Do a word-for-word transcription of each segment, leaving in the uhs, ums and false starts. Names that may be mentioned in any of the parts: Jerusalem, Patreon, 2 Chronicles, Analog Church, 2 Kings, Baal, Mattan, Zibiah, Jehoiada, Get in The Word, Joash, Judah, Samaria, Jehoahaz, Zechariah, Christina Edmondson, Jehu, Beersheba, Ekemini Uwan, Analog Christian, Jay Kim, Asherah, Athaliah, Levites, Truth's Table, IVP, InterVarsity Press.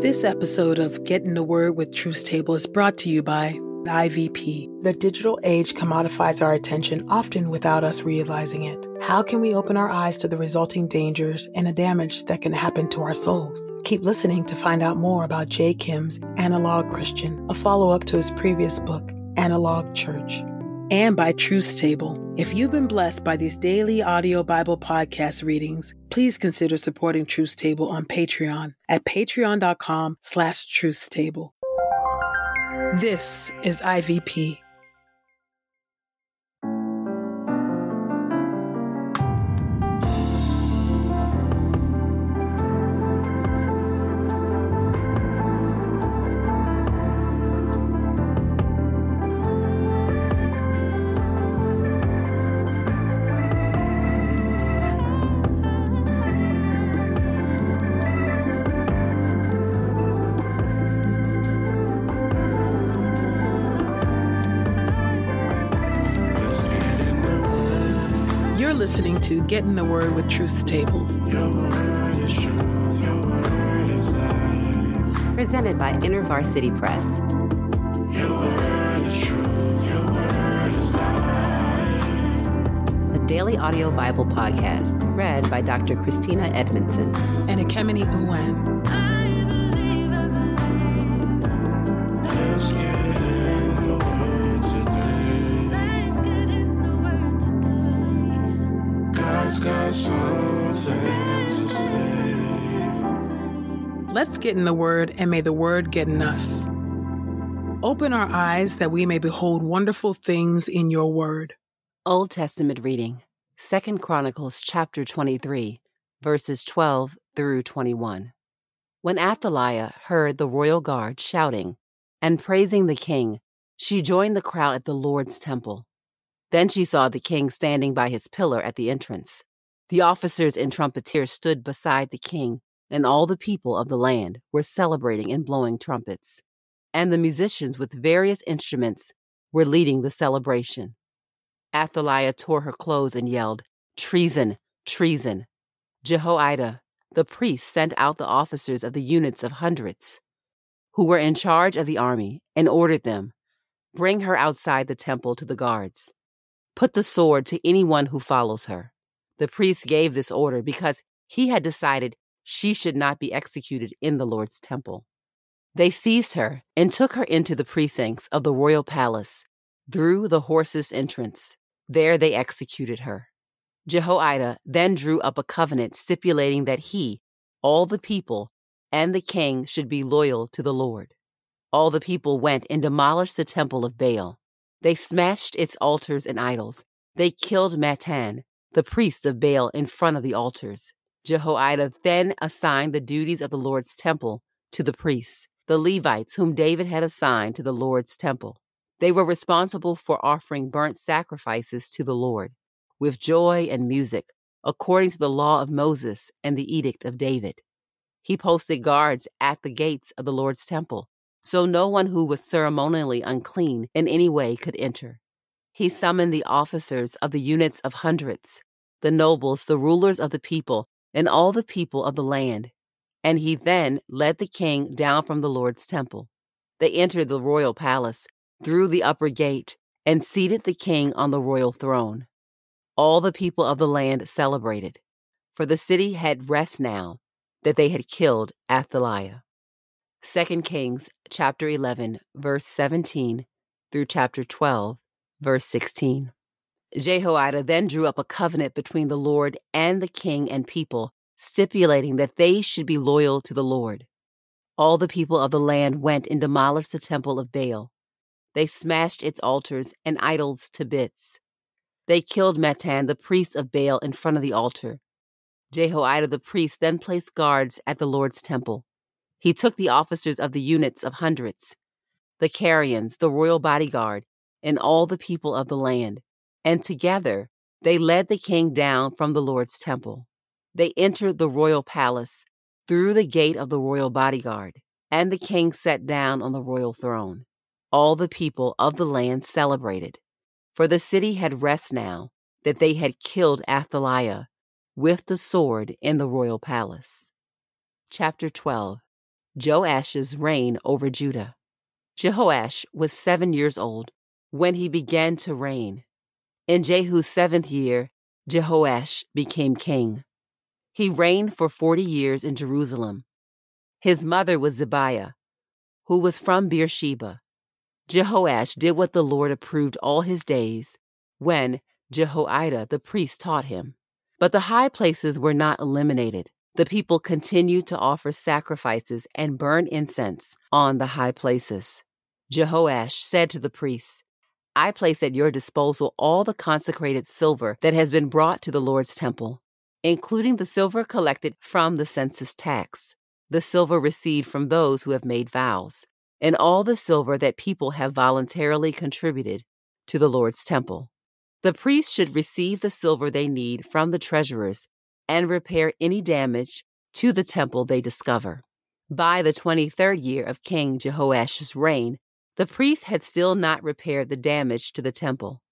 This episode of Getting the Word with Truth's Table is brought to you by I V P. The digital age commodifies our attention often without us realizing it. How can we open our eyes to the resulting dangers and the damage that can happen to our souls? Keep listening to find out more about Jay Kim's Analog Christian, a follow-up to his previous book, Analog Church. And by Truth's Table. If you've been blessed by these daily audio Bible podcast readings, please consider supporting Truth's Table on Patreon at patreon.com slash Truth's Table. This is I V P. Listening to Getting the Word with Truth's Table. Your word is truth, your word is life. Presented by InterVarsity Press. Your word is truth, your word is life. A daily audio Bible podcast read by Doctor Christina Edmondson and Ekemini Uwan. Let's get in the Word, and may the Word get in us. Open our eyes that we may behold wonderful things in your Word. Old Testament reading, Second Chronicles chapter twenty-three, verses twelve through twenty-one. When Athaliah heard the royal guard shouting and praising the king, she joined the crowd at the Lord's temple. Then she saw the king standing by his pillar at the entrance. The officers and trumpeters stood beside the king, and all the people of the land were celebrating and blowing trumpets, and the musicians with various instruments were leading the celebration. Athaliah tore her clothes and yelled, "Treason! Treason!" Jehoiada, the priest, sent out the officers of the units of hundreds who were in charge of the army and ordered them, "Bring her outside the temple to the guards. Put the sword to anyone who follows her." The priest gave this order because he had decided she should not be executed in the Lord's temple. They seized her and took her into the precincts of the royal palace through the horses' entrance. There they executed her. Jehoiada then drew up a covenant stipulating that he, all the people, and the king should be loyal to the Lord. All the people went and demolished the temple of Baal. They smashed its altars and idols. They killed Mattan, the priest of Baal, in front of the altars. Jehoiada then assigned the duties of the Lord's temple to the priests, the Levites whom David had assigned to the Lord's temple. They were responsible for offering burnt sacrifices to the Lord with joy and music, according to the law of Moses and the edict of David. He posted guards at the gates of the Lord's temple, so no one who was ceremonially unclean in any way could enter. He summoned the officers of the units of hundreds, the nobles, the rulers of the people, and all the people of the land. And he then led the king down from the Lord's temple. They entered the royal palace through the upper gate and seated the king on the royal throne. All the people of the land celebrated, for the city had rest now that they had killed Athaliah. Second Kings chapter eleven, verse seventeen through chapter twelve, verse sixteen. Jehoiada then drew up a covenant between the Lord and the king and people, stipulating that they should be loyal to the Lord. All the people of the land went and demolished the temple of Baal. They smashed its altars and idols to bits. They killed Mattan, the priest of Baal, in front of the altar. Jehoiada the priest then placed guards at the Lord's temple. He took the officers of the units of hundreds, the Carians, the royal bodyguard, and all the people of the land. And together they led the king down from the Lord's temple. They entered the royal palace through the gate of the royal bodyguard, and the king sat down on the royal throne. All the people of the land celebrated, for the city had rest now that they had killed Athaliah with the sword in the royal palace. Chapter twelve, Joash's reign over Judah. Jehoash was seven years old when he began to reign. In Jehu's seventh year, Jehoash became king. He reigned for forty years in Jerusalem. His mother was Zibiah, who was from Beersheba. Jehoash did what the Lord approved all his days, when Jehoiada the priest taught him. But the high places were not eliminated. The people continued to offer sacrifices and burn incense on the high places. Jehoash said to the priests, "I place at your disposal all the consecrated silver that has been brought to the Lord's temple, including the silver collected from the census tax, the silver received from those who have made vows, and all the silver that people have voluntarily contributed to the Lord's temple." The priests should receive the silver they need from the treasurers and repair any damage to the temple they discover. By the twenty-third year of King Jehoash's reign, the priests had still not repaired the damage to the temple.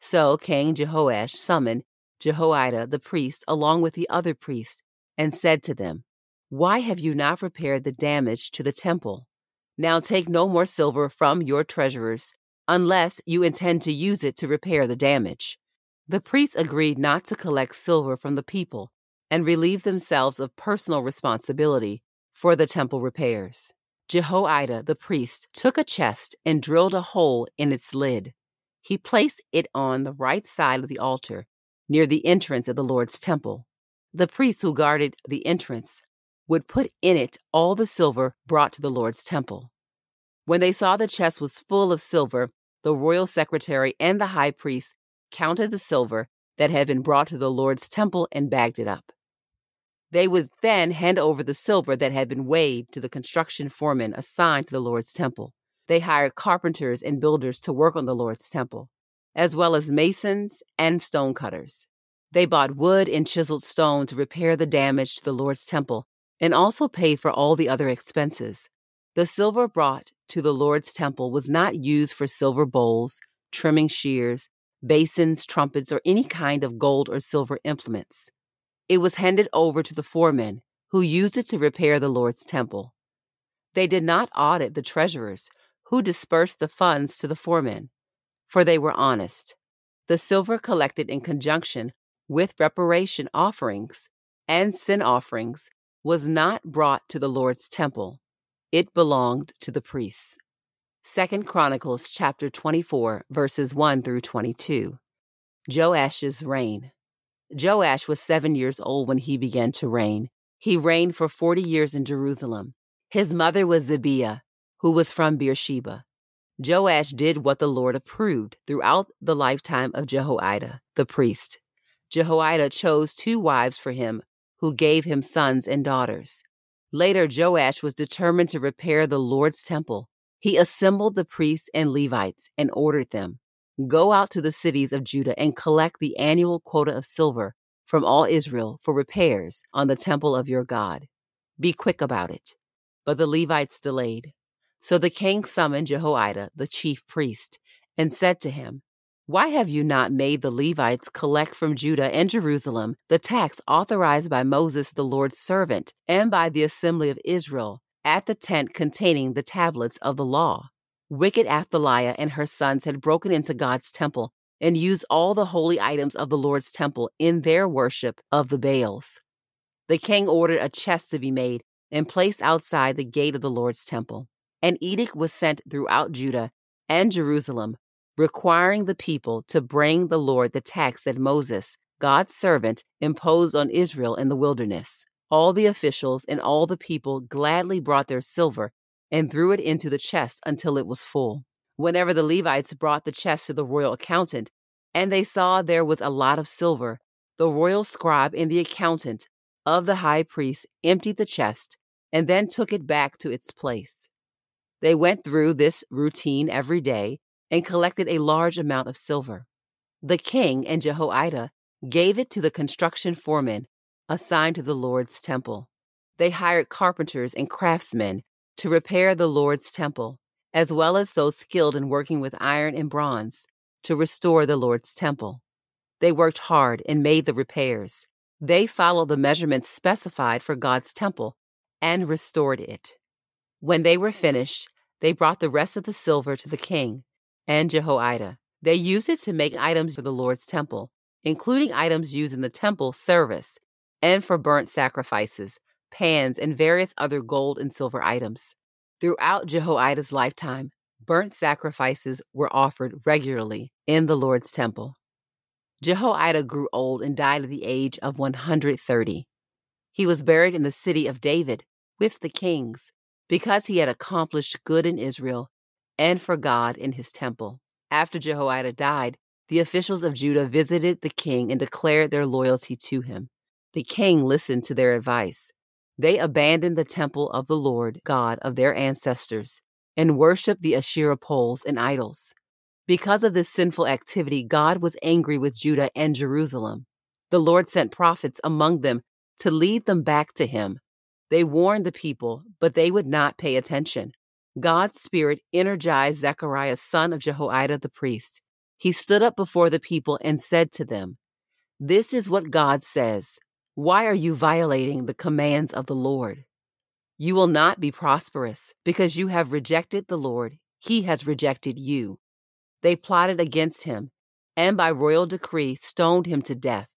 So King Jehoash summoned Jehoiada the priest along with the other priests and said to them, "Why have you not repaired the damage to the temple? Now take no more silver from your treasurers unless you intend to use it to repair the damage." The priests agreed not to collect silver from the people and relieved themselves of personal responsibility for the temple repairs. Jehoiada the priest took a chest and drilled a hole in its lid. He placed it on the right side of the altar, near the entrance of the Lord's temple. The priests who guarded the entrance would put in it all the silver brought to the Lord's temple. When they saw the chest was full of silver, the royal secretary and the high priest counted the silver that had been brought to the Lord's temple and bagged it up. They would then hand over the silver that had been weighed to the construction foreman assigned to the Lord's temple. They hired carpenters and builders to work on the Lord's temple, as well as masons and stonecutters. They bought wood and chiseled stone to repair the damage to the Lord's temple and also paid for all the other expenses. The silver brought to the Lord's temple was not used for silver bowls, trimming shears, basins, trumpets, or any kind of gold or silver implements. It was handed over to the foremen, who used it to repair the Lord's temple. They did not audit the treasurers, who dispersed the funds to the foremen, for they were honest. The silver collected in conjunction with reparation offerings and sin offerings was not brought to the Lord's temple. It belonged to the priests. Second Chronicles chapter twenty-four, verses one through twenty-two. Joash's reign. Joash was seven years old when he began to reign. He reigned for forty years in Jerusalem. His mother was Zibiah, who was from Beersheba. Joash did what the Lord approved throughout the lifetime of Jehoiada, the priest. Jehoiada chose two wives for him, who gave him sons and daughters. Later, Joash was determined to repair the Lord's temple. He assembled the priests and Levites and ordered them, "Go out to the cities of Judah and collect the annual quota of silver from all Israel for repairs on the temple of your God. Be quick about it." But the Levites delayed. So the king summoned Jehoiada, the chief priest, and said to him, "Why have you not made the Levites collect from Judah and Jerusalem the tax authorized by Moses the Lord's servant and by the assembly of Israel at the tent containing the tablets of the law?" Wicked Athaliah and her sons had broken into God's temple and used all the holy items of the Lord's temple in their worship of the Baals. The king ordered a chest to be made and placed outside the gate of the Lord's temple. An edict was sent throughout Judah and Jerusalem, requiring the people to bring the Lord the tax that Moses, God's servant, imposed on Israel in the wilderness. All the officials and all the people gladly brought their silver and threw it into the chest until it was full. Whenever the Levites brought the chest to the royal accountant, and they saw there was a lot of silver, the royal scribe and the accountant of the high priest emptied the chest and then took it back to its place. They went through this routine every day and collected a large amount of silver. The king and Jehoiada gave it to the construction foreman assigned to the Lord's temple. They hired carpenters and craftsmen to repair the Lord's temple, as well as those skilled in working with iron and bronze to restore the Lord's temple. They worked hard and made the repairs. They followed the measurements specified for God's temple and restored it. When they were finished, they brought the rest of the silver to the king and Jehoiada. They used it to make items for the Lord's temple, including items used in the temple service and for burnt sacrifices, pans, and various other gold and silver items. Throughout Jehoiada's lifetime, burnt sacrifices were offered regularly in the Lord's temple. Jehoiada grew old and died at the age of one hundred thirty. He was buried in the city of David with the kings because he had accomplished good in Israel and for God in his temple. After Jehoiada died, the officials of Judah visited the king and declared their loyalty to him. The king listened to their advice. They abandoned the temple of the Lord God of their ancestors and worshiped the Asherah poles and idols. Because of this sinful activity, God was angry with Judah and Jerusalem. The Lord sent prophets among them to lead them back to him. They warned the people, but they would not pay attention. God's spirit energized Zechariah, son of Jehoiada the priest. He stood up before the people and said to them, "This is what God says. Why are you violating the commands of the Lord? You will not be prosperous because you have rejected the Lord. He has rejected you." They plotted against him, and by royal decree stoned him to death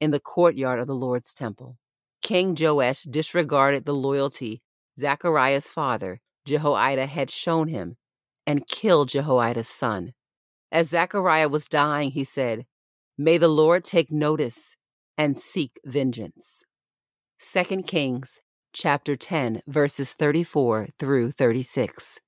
in the courtyard of the Lord's temple. King Joash disregarded the loyalty Zechariah's father, Jehoiada, had shown him, and killed Jehoiada's son. As Zechariah was dying, he said, "May the Lord take notice and seek vengeance." Second Kings chapter ten, verses thirty-four through thirty-six.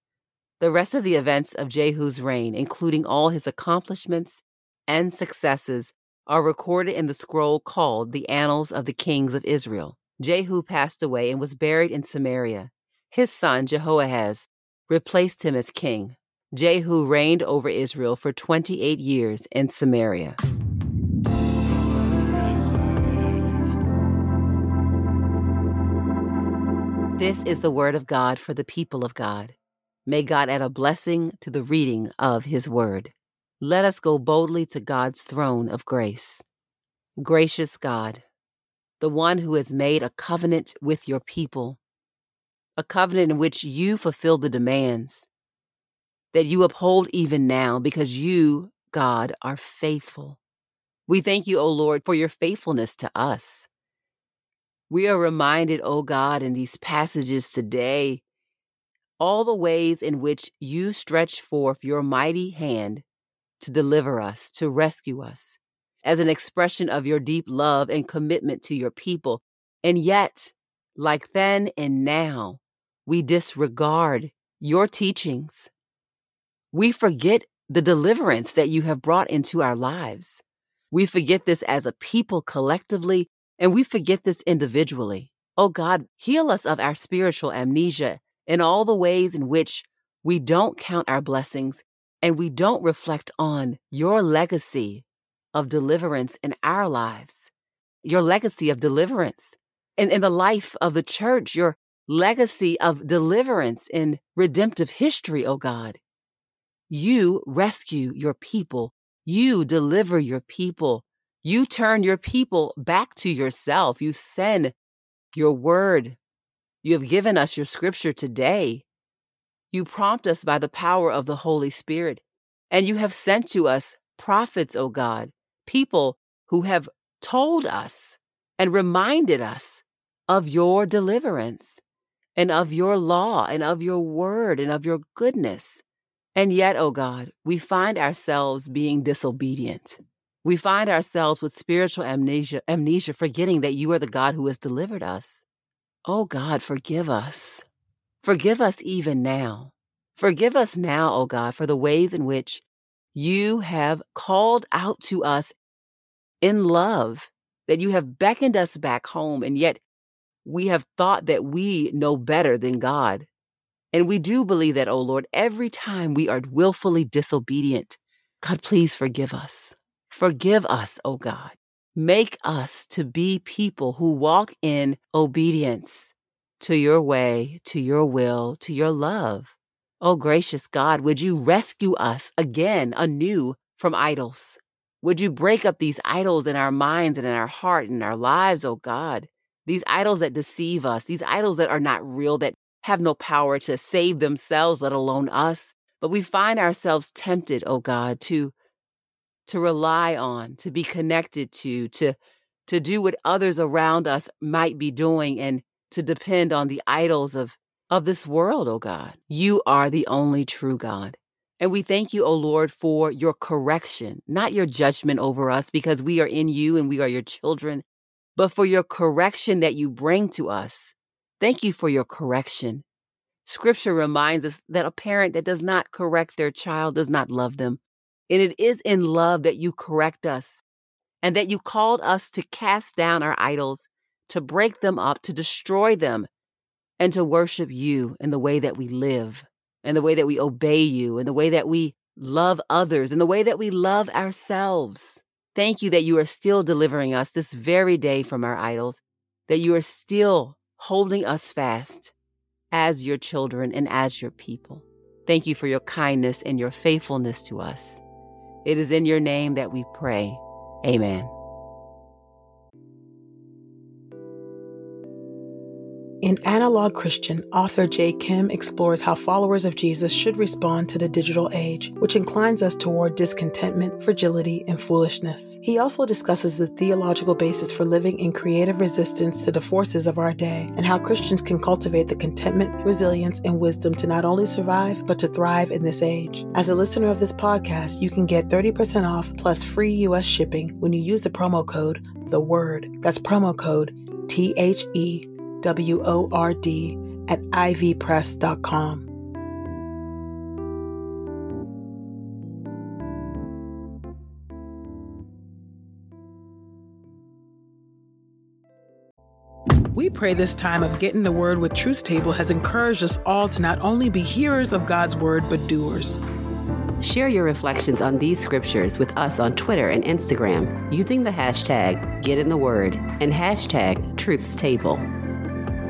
The rest of the events of Jehu's reign, including all his accomplishments and successes, are recorded in the scroll called the Annals of the Kings of Israel. Jehu passed away and was buried in Samaria. His son Jehoahaz replaced him as king. Jehu reigned over Israel for twenty-eight years in Samaria. This is the word of God for the people of God. May God add a blessing to the reading of his word. Let us go boldly to God's throne of grace. Gracious God, the one who has made a covenant with your people, a covenant in which you fulfill the demands that you uphold even now, because you, God, are faithful. We thank you, O Lord, for your faithfulness to us. We are reminded, O God, in these passages today, all the ways in which you stretch forth your mighty hand to deliver us, to rescue us, as an expression of your deep love and commitment to your people. And yet, like then and now, we disregard your teachings. We forget the deliverance that you have brought into our lives. We forget this as a people collectively, and we forget this individually. Oh God, heal us of our spiritual amnesia in all the ways in which we don't count our blessings and we don't reflect on your legacy of deliverance in our lives, your legacy of deliverance in, in the life of the church, your legacy of deliverance in redemptive history, O God. You rescue your people. You deliver your people. You turn your people back to yourself. You send your word. You have given us your scripture today. You prompt us by the power of the Holy Spirit, and you have sent to us prophets, O God, people who have told us and reminded us of your deliverance and of your law and of your word and of your goodness. And yet, O God, we find ourselves being disobedient. We find ourselves with spiritual amnesia, amnesia, forgetting that you are the God who has delivered us. Oh God, forgive us. Forgive us even now. Forgive us now, oh God, for the ways in which you have called out to us in love, that you have beckoned us back home, and yet we have thought that we know better than God. And we do believe that, oh Lord, every time we are willfully disobedient. God, please forgive us. Forgive us, oh God. Make us to be people who walk in obedience to your way, to your will, to your love. Oh, gracious God, would you rescue us again anew from idols? Would you break up these idols in our minds and in our heart and in our lives, oh God? These idols that deceive us, these idols that are not real, that have no power to save themselves, let alone us. But we find ourselves tempted, oh God, to, to rely on, to be connected to, to, to do what others around us might be doing, and to depend on the idols of, of this world, oh God. You are the only true God. And we thank you, O Lord, for your correction, not your judgment over us, because we are in you and we are your children, but for your correction that you bring to us. Thank you for your correction. Scripture reminds us that a parent that does not correct their child does not love them. And it is in love that you correct us, and that you called us to cast down our idols, to break them up, to destroy them, and to worship you in the way that we live, and the way that we obey you, and the way that we love others, and the way that we love ourselves. Thank you that you are still delivering us this very day from our idols, that you are still holding us fast as your children and as your people. Thank you for your kindness and your faithfulness to us. It is in your name that we pray. Amen. In Analog Christian, author Jay Kim explores how followers of Jesus should respond to the digital age, which inclines us toward discontentment, fragility, and foolishness. He also discusses the theological basis for living in creative resistance to the forces of our day, and how Christians can cultivate the contentment, resilience, and wisdom to not only survive, but to thrive in this age. As a listener of this podcast, you can get thirty percent off plus free U S shipping when you use the promo code THEWORD. That's promo code T H E W O R D at I V press dot com. We pray this time of Getting the Word with Truth's Table has encouraged us all to not only be hearers of God's Word, but doers. Share your reflections on these scriptures with us on Twitter and Instagram using the hashtag GetInTheWord and hashtag Truth's Table.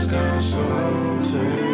Let's go something.